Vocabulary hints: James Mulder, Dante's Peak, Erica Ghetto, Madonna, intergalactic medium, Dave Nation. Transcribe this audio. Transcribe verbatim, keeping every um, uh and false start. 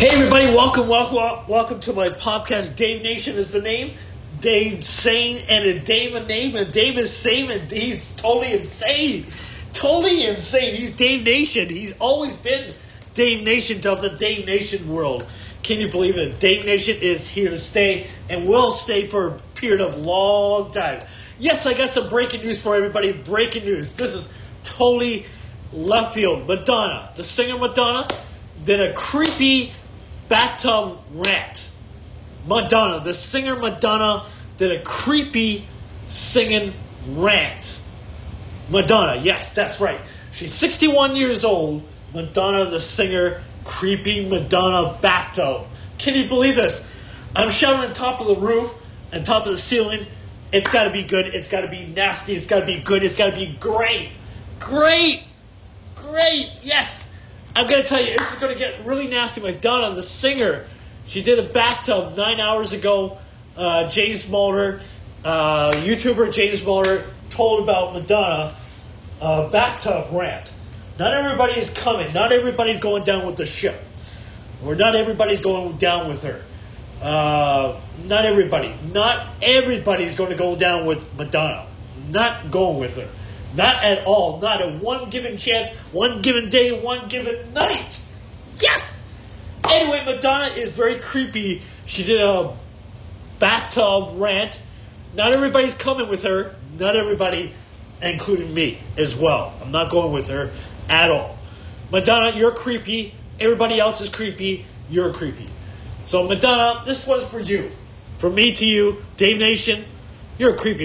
Hey everybody, welcome, welcome, welcome to my podcast. Dave Nation is the name. Dave Sane and a Dave a name, and Dave is sane, and he's totally insane, totally insane. He's Dave Nation. He's always been Dave Nation of the Dave Nation world. Can you believe it? Dave Nation is here to stay and will stay for a period of long time. Yes, I got some breaking news for everybody. Breaking news. This is totally left field. Madonna, the singer Madonna, did a creepy bathtub rant. Madonna, the singer Madonna, did a creepy singing rant. Madonna, yes, that's right. She's sixty-one years old. Madonna, the singer, creepy Madonna bathtub. Can you believe this? I'm shouting on top of the roof, on top of the ceiling. It's got to be good. It's got to be nasty. It's got to be good. It's got to be great. Great. Great. Yes. I'm going to tell you, this is going to get really nasty. Madonna, the singer, she did a bathtub nine hours ago. Uh, James Mulder, uh, YouTuber James Mulder, told about Madonna, uh, bathtub rant. Not everybody is coming. Not everybody's going down with the ship. Or not everybody's going down with her. Uh, not everybody. Not everybody's going to go down with Madonna. Not going with her. Not at all. Not at one given chance, one given day, one given night. Yes! Anyway, Madonna is very creepy. She did a bathtub rant. Not everybody's coming with her. Not everybody, including me as well. I'm not going with her at all. Madonna, you're creepy. Everybody else is creepy. You're creepy. So, Madonna, this one's for you. From me to you, Dave Nation, you're creepy.